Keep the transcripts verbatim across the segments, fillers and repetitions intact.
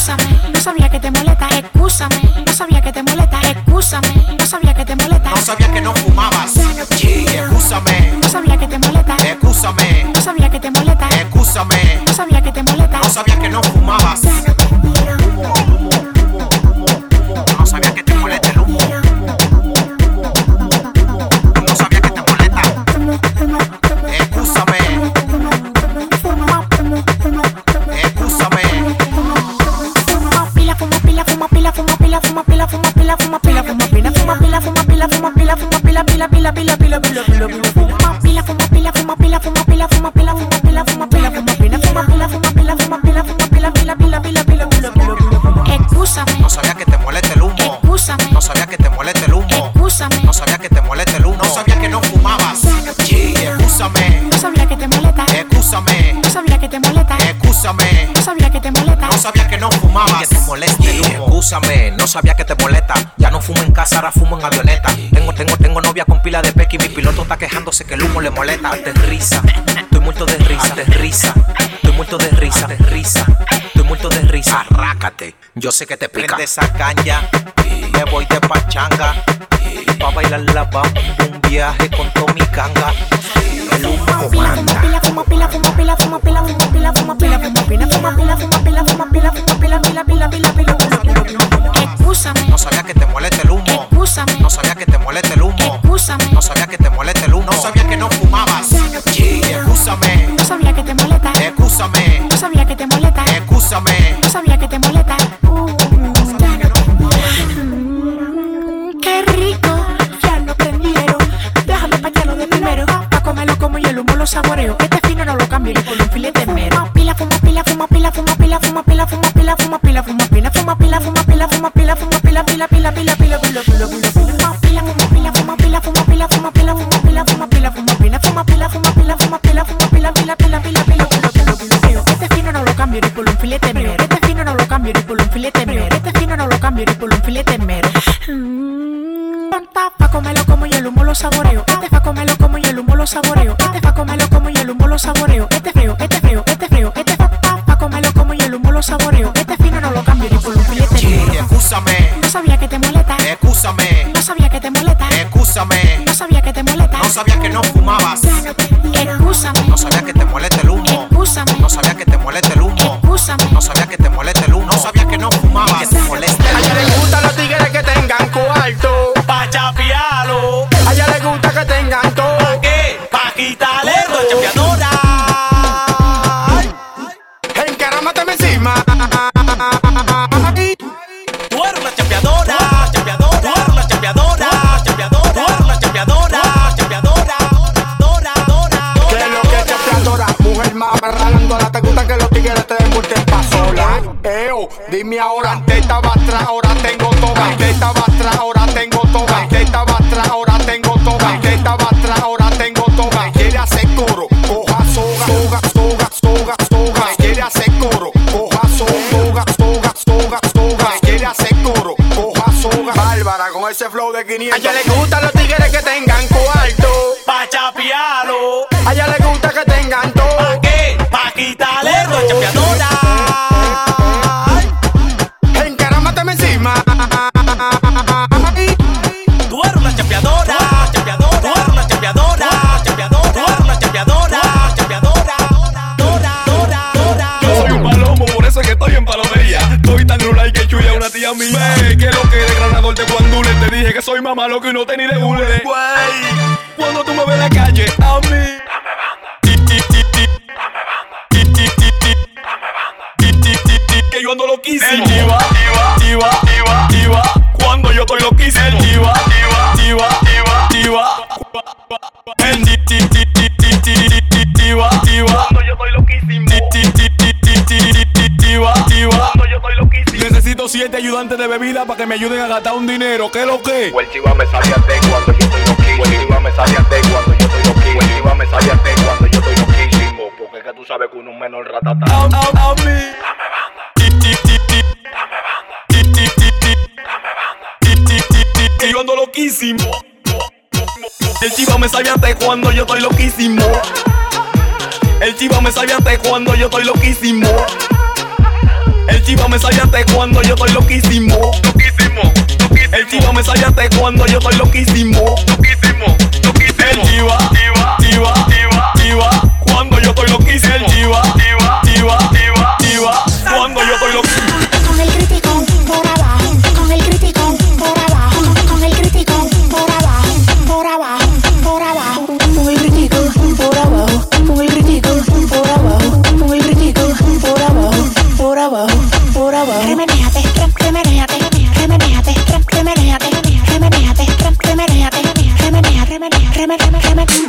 excúsame, no sabía que te molesta, excúsame, no sabía que te molesta, excúsame, no sabía que te molesta, no sabía que no fumabas, sí, excúsame, no sabía que te molesta, excúsame, no sabía que te molesta, excúsame, no sabía que te molesta, no sabía que no fumabas. No sabía que te molesta. Ya no fumo en casa, ahora fumo en avioneta. Tengo, tengo, tengo novia con pila de peca y mi piloto está quejándose que el humo le molesta. Aterriza, estoy muerto de risa. Aterriza, estoy muerto de risa. Aterriza, estoy muerto de risa. Arrácate, yo sé que te pica. Prende esa caña, me voy de pachanga. Pa' bailar la bamba, un viaje con todo mi ganga. El humo comanda. Pila, fuma, pila, fuma, pila, fuma, pila, fuma, pila, fuma, pila, fuma, pila, fuma, pila, fuma, pila, fuma, pila, fuma, pila, pila, pila, pila, pila. No sabía que te moleste el humo. No sabía que te moleste el humo. No sabía que te moleste el humo. No sabía que no fumabas. Sí, excúsame. No sabía que te molesta. Excúsame. No sabía que te molesta. Excúsame. No sabía que te molesta. Qué rico, ya lo prendieron. Déjalo pa' allá lo de primero. Pa' comerlo como y el humo lo saboreo. Este fino no lo cambio ni con un filete mero. Pila, fuma, pila, fuma, pila, fuma, pila, fuma, pila, fuma, pila, fuma, pila, fuma, pila, fuma, pila, fuma, pila, fuma, pila, fuma. Pila, pila, pila, pila, pila, pila, pila, fuma, pila, fuma, pila, fuma, pila, fuma, pila, fuma, pila, fuma, pila, fuma, pila, fuma, pila, fuma, pila, fuma, pila, fuma, pila, fuma, pila, pila, pila, pila, pila, pila. Este fino no lo cambio ni por un filete mero. Este fino no lo cambio ni por un filete mero. Este fino no lo cambio ni por un filete mero. Pa' comerlo como y el humo lo saboreo. Este pa' comerlo como y el humo lo saboreo. Este pa' comerlo como y el humo lo saboreo. Este feo, este feo, este feo, este pa' comerlo como y el humo lo saboreo. Este fino no lo cambio ni por un filete mero. No sabía que te molesta. Excúsame. No sabía que te molesta. Excúsame. No sabía que te molesta. No sabía que no fumabas. Excúsame. No sabía que te moleste el humo. Excúsame. No sabía que te moleste el humo. Excúsame. No sabía que te moleste el humo. No sabía que no fumabas. Que te moleste. A ella le gustan los tigres que tengan cuarto pa' chapearlo. A ella le gusta que tengan todo. ¿Pa qué? Pa' quitarle la chapeadora. Encarámateme encima. Dime ahora, antes estaba atrás, ahora tengo toga. Antes estaba atrás, ahora tengo toga. Antes estaba atrás, ahora tengo toga. Antes estaba atrás, ahora tengo toga. Quiere hacer coro, coja soga, soga, soga, soga, soga. Quiere hacer coro, coja soga, soga, soga, soga. Quiere hacer coro, coja soga. Bárbara con ese flow de quinientos. A ella le gustan los tigres que tengan cuarto pa' chapearlo. A ella le gusta que tengan todo. ¿Pa qué? Pa' quitarle la chapeadora. Ve que lo que de granador de guandule. Te dije que soy más malo que no te ni de hule. Güey, cuando tú me ves en la calle, a mí dame banda, ti, ti, ti, ti, dame banda, ti, ti, ti, ti, dame banda, ti, ti, ti, ti, que yo ando loquísimo. El diva, diva, diva, diva, diva, cuando yo estoy loquísimo. El diva, diva, diva, diva, diva, el ti, ti, ti, ti, ti, ti, ti, diva, diva, cuando yo estoy loquísimo. Ti, ti, ti, ti, ti, ti, ti, diva, diva. Necesito siete ayudantes de bebida para que me ayuden a gastar un dinero. ¿Qué lo que? O el chiva me sabe a te cuando yo estoy loquísimo. O el chiva me sabe a te cuando yo estoy loquísimo. O el chiva me sabe a te cuando yo estoy loquísimo. Porque es que tú sabes que uno es menor ratatá. Dame banda. Dame banda. Dame banda. Que yo ando loquísimo. El chiva me sabe a te cuando yo estoy loquísimo. El chiva me sabe a te cuando yo estoy loquísimo. El chiva me sayaste cuando yo estoy loquísimo. Loquísimo, loquísimo. El chiva me sayaste cuando yo estoy loquísimo. Loquísimo, loquísimo. El chiva, chiva, chiva, chiva, chiva. Cuando yo estoy loquísimo. El chiva, chiva, chiva, chiva, chiva. Cuando yo estoy loquísimo. Con el criticón por abajo, con el criticón por abajo, con el criticón por abajo, por abajo, por abajo. Con el criticón por abajo, con el criticón por abajo, con el criticón por abajo, por abajo, por abajo. Remenéate, remenéate, remenéate, remenéate, remenéate, remenéate, remenéate.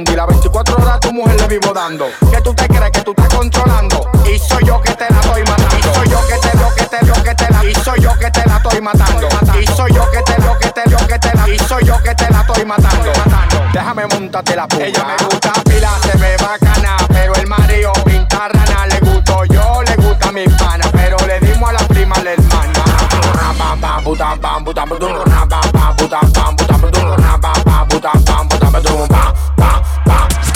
Y las veinticuatro horas a tu mujer le vivo dando. Que tú te crees que tú estás controlando. Y soy yo que te la estoy matando. Y soy yo que te lo que te lo que te la. Y soy yo que te la estoy matando. Y soy yo que te lo que te lo que te la. Y soy yo que te la estoy matando. Déjame montarte la puta. Ella me gusta pila, se ve bacana, pero el marido pinta rana. Le gusto yo, le gusta mi pana, pero le dimos a la prima a la hermana.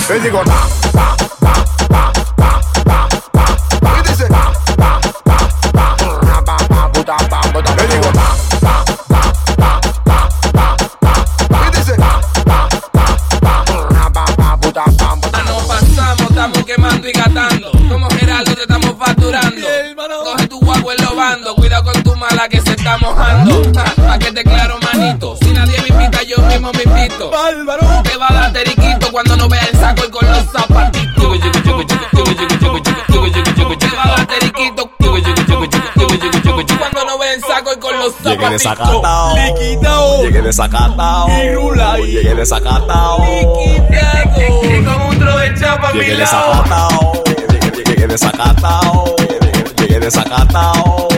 Yo digo pa, pa, pa, pa, pa, pa, pa, pa. Y dice pa, pa, pa, pa, pa, pa, puta, pa, puta. Yo digo pa, pa, pa, pa, pa, pa, pa. Y dice pa, pa, pa, pa, pa, pa, puta, pa, puta. Nos pasamos, estamos quemando y gatando. Como Geraldo te estamos facturando. Coge tu guapo en lo bando. Cuidado con tu mala que se está mojando. Pa' que te claro, manito. Si nadie me invita, yo mismo me invito. Te va a dar teriquito cuando no veas. Saco y con los zapatitos. Llego, llego, llego, llego, llego, llego, llego, llego, llego, llego. Cuando no ven saco y con los zapatitos. Llegué desacatao, liquidao. Llegué desacatao, irula. Llegué desacatao, liquidao. Llegué con un tro de chapa a mi lado. Llegué desacatao, llegué desacatao, llegué desacatao.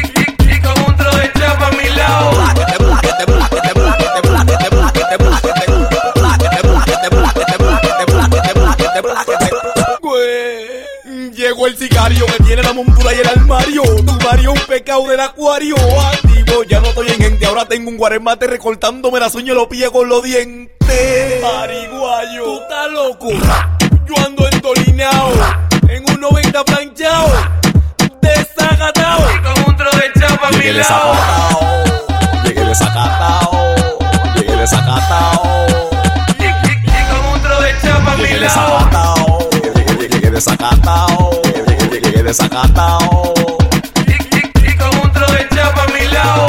Llegué con un tro de chapa a mi lado. Bláquete, bláquete, bláquete, bláquete, bláquete, bláquete, bláquete. Llegó el sicario que tiene la montura y el armario. Tu barrio un pecado del acuario. Antiguo, ya no estoy en gente. Ahora tengo un guaremate recortándome la uñas y los pies con los dientes. grande. Pariguayo, tú estás loco. Yo ando entolinao, en un noventa planchao, desagatao, y con un tro de chapa a mi lado. Llegué desacatao, llegué desacatao, y con un tro de chapa a mi lado. Llegué desacatao, llegué desacatao, y con un tro de chapa a mi lado.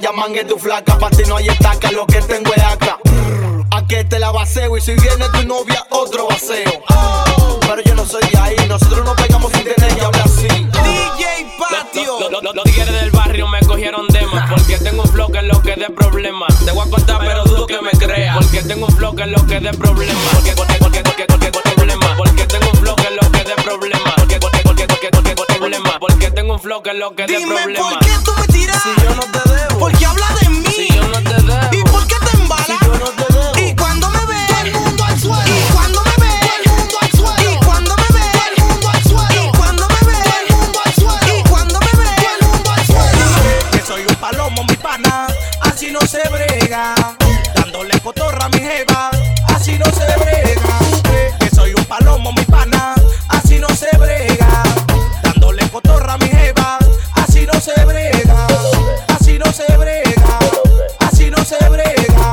Llaman que tu flaca, pa' ti no hay estaca, lo que tengo es acá. A que te la baseo y si viene tu novia, otro baseo. Oh. Pero yo no soy de ahí, nosotros nos pegamos sin tener que hablar así. D J Patio. Los, los, los, los tigres del barrio me cogieron dema, porque tengo un flow que es lo que dé problema. Te voy a contar, pero dudo que me creas, porque tengo un flow que es lo que dé problema. Porque, porque, porque, porque, porque, porque, problema. Porque tengo un flow que es lo que dé problema. Porque, porque, porque, porque, porque, porque, problema. Porque tengo un flow que es lo que dé problema. Dime por qué tú me tiras. Si yo no te debo. Porque habla de mí, si yo no te debo. ¿Y por qué te embalas? Si yo no te debo. Y cuando me ve, todo el mundo al suelo. Y cuando me ve, todo el mundo al suelo. Y cuando me ve, todo el mundo al suelo. Y cuando me ve, todo el mundo al suelo. Y cuando me ve, todo el mundo al suelo. Que soy un palomo, mi pana, así no se brega. Dándole cotorra a mi jeva, así no se brega. Que soy un palomo, mi pana, así no se brega. Dándole cotorra a mi jeva, así no se brega. Así no se brega, así no se brega,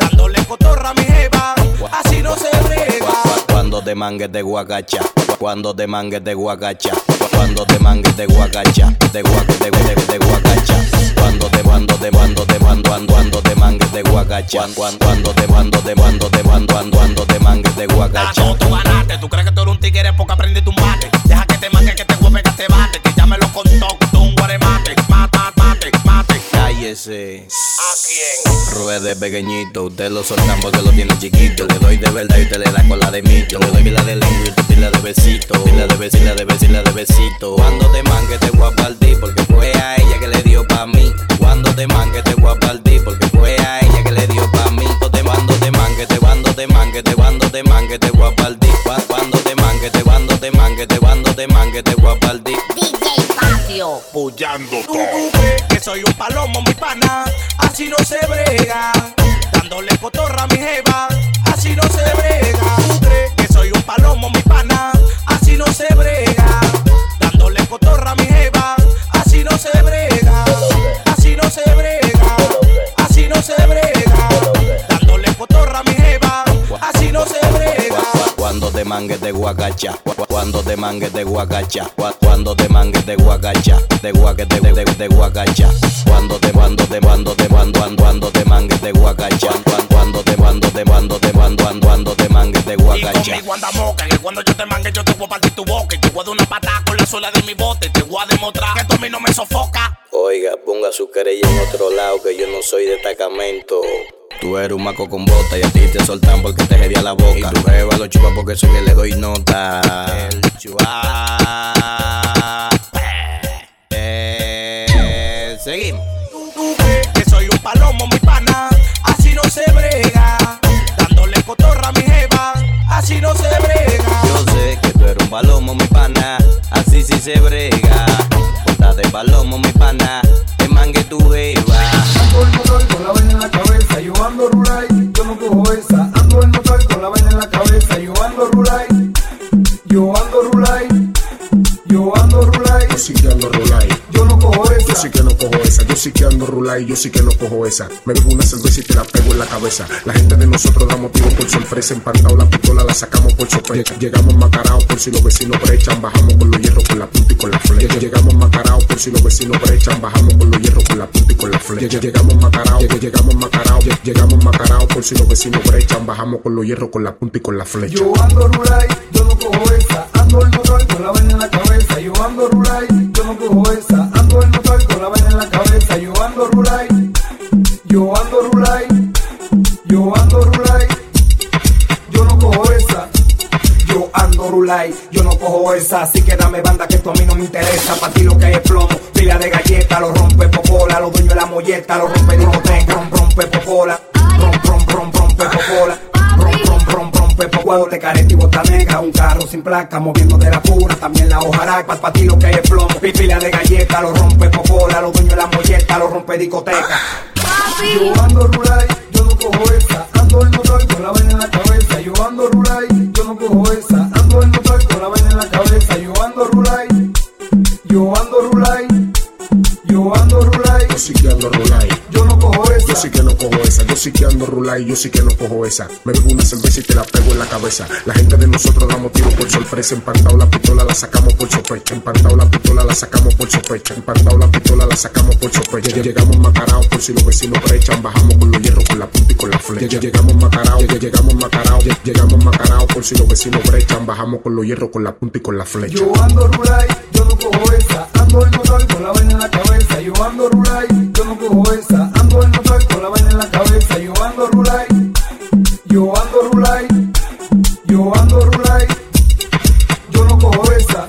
dándole cotorra a mi jeva, así no se brega. Cuando te mangues de guagacha, cuando te mangues de guagacha, cuando te mangues de guagacha, de guagacha, de guagacha, cuando te mando, te mando, te mando, cuando te mangues de guagacha, cuando te mando, te mando, te mando, cuando te mangues de guagacha. Tú ganaste, tú crees que tú eres un tigre porque aprendí tu mate. Deja que te mangue, que te hueve, que te bate, que ya me lo contó, que tú un guaremate, mata, mate, mate. Cállese. ¿A quién? Ruede pequeñito, usted lo soltamos que lo tiene chiquito. Le doy de verdad y usted le da con la de mito. Le doy pila de lengua y usted pila de besito. Pila de besito, pila de besito, pila de besito. Cuando te mangue te voy a partir porque fue a ella que le dio pa' mí. Cuando te mangue te voy a partir porque fue a ella que le dio pa' mí. Cuando te mando te mangue, te mando te mangue, te mando te mangue, te voy a partir. Cuando te mangue, te mando te mangue, te mando te mangue, te voy a partir. D J Patio. Pullando todo. Que soy un palomo, mi pana, así no se brega. Dándole cotorra a mi jeva, así no se brega. Que soy un palomo, mi pana, así no se brega. Dándole cotorra a mi jeva, así no se brega. Así no se brega, así no se brega. Dándole cotorra a mi jeva, así no se brega. Cuando te mangues de guagacha, cuando te mangues de guagacha, cuando te mangues de guagacha, de guagacha, de, de, de guagacha, cuando te mando, te mando, te mando, cuando te mangues de guagacha, cuando te mando, te mando, te mando, cuando te mangues de guagacha. Y conmigo anda moca, que cuando yo te mangue yo te voy a partir tu boca y te voy a dar una patada con la suela de mi bote, te voy a demostrar que tú a mí no me sofoca. Oiga, ponga su querella en otro lado que yo no soy de destacamento. Tú eres un maco con bota y a ti te soltan porque te hería la boca. Y tu jeva lo chupa porque soy que le doy nota. El chua. Eh, seguimos. Tú crees que soy un palomo, mi pana, así no se brega. Dándole cotorra a mi jeva, así no se brega. Yo sé que tú eres un palomo, mi pana, así sí se brega. Ponta de palomo, mi pana, te mangue tu jeva. Ando el motor con la vaina en la cabeza, yo ando rural, yo no cojo esa. Ando el motor con la vaina en la cabeza, yo ando rural, yo ando rural, yo ando rural, yo sí que ando rural, yo no cojo esa, yo sí que no cojo esa, yo sí que ando rula y yo sí que no cojo esa. Me dejo una cerveza y te la pego en la cabeza. La gente de nosotros da motivo por sorpresa. Empantado la pistola la sacamos por sorpresa. Llegamos macarados por si los vecinos brechan. Bajamos con los hierros, con la punta y con la flecha. Llegamos macarados por si los vecinos brechan. Bajamos con los hierros, con la punta y con la flecha. Llegamos macarados, llegamos macarados, llegamos macarados por si los vecinos brechan. Bajamos con los hierros, con la punta y con la flecha. Yo ando rula y yo no cojo esa. Ando el motor con la vaina en la cabeza. Yo ando rula y yo no cojo esa. Ando el motor con la vaina en la cabeza. Yo ando rula y yo ando rula y yo ando rula y yo no cojo esa. Yo ando rula y yo no cojo esa. Así que dame banda que esto a mí no me interesa. Pa' ti lo que hay es plomo, pila de galleta. Lo rompe popola, lo dueño de la molleta. Lo rompe discoteca, rom, rompe popola. Rom, rom, rom, rompe popola. Cuando te carete y bota negra, un carro sin placa, moviendo de la pura, también la hojaraca. Pa' ti lo que hay es plomo, pipila de galleta, lo rompe popola, lo dueño de la molleta, lo rompe discoteca. Papi. Yo ando rural, yo no cojo esa, ando el motor con la vaina en la cabeza. Yo ando rural, yo no cojo esa, ando el motor con la vaina en la cabeza. Yo ando rural, yo ando rural, yo ando rural, yo sí que ando rural. Yo no cojo esa, yo sí que no cojo esa, yo sí que ando rulay, yo sí que no cojo esa. Me dejo una cerveza y te la pego en la cabeza. La gente de nosotros da motivo por sorpresa. Empantado la pistola, la sacamos por sospecha. Empantado la pistola, la sacamos por sospecha. Empantado la pistola, la sacamos por sospecha. Llegamos macarados por si los vecinos brechan. Bajamos con los hierros, con la punta y con la flecha. Llegamos macarados, llegamos macarados, llegamos macarados por si los vecinos brechan. Bajamos con los hierros, con la punta y con la flecha. Yo ando rulay, yo no cojo esa. Ando el motor con la vaina en la cabeza. Yo ando rulay, yo no cojo esa. Ando el motor con la vaina en la cabeza. Yo ando rulay, yo ando rulay, yo ando rulay, yo no cojo esa.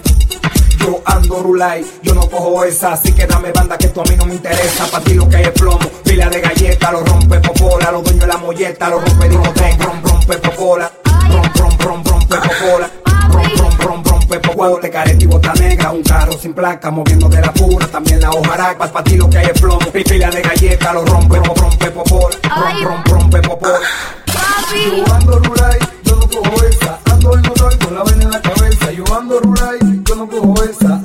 Yo ando rulay, yo no cojo esa. Así que dame banda que esto a mí no me interesa. Pa' ti lo que hay es plomo, pila de galleta. Lo rompe popola, lo dueño de la molleta. Lo rompe discoteca, rom, rompe popola. Rom, rom, rom, rompe popola. Rom, rom, rom, rompe popola. Te carete y bota negra, un carro sin placa, moviendo de la pura, también la hojaraca. Pa' ti lo que hay es plomo, pila de galleta. Lo rompe, rom, rompe popola. Rom, rom, rompe popola. Yo ando rural, yo no cojo esa. Ando el motor con la vaina en la cabeza. Yo ando rural, yo no cojo esa.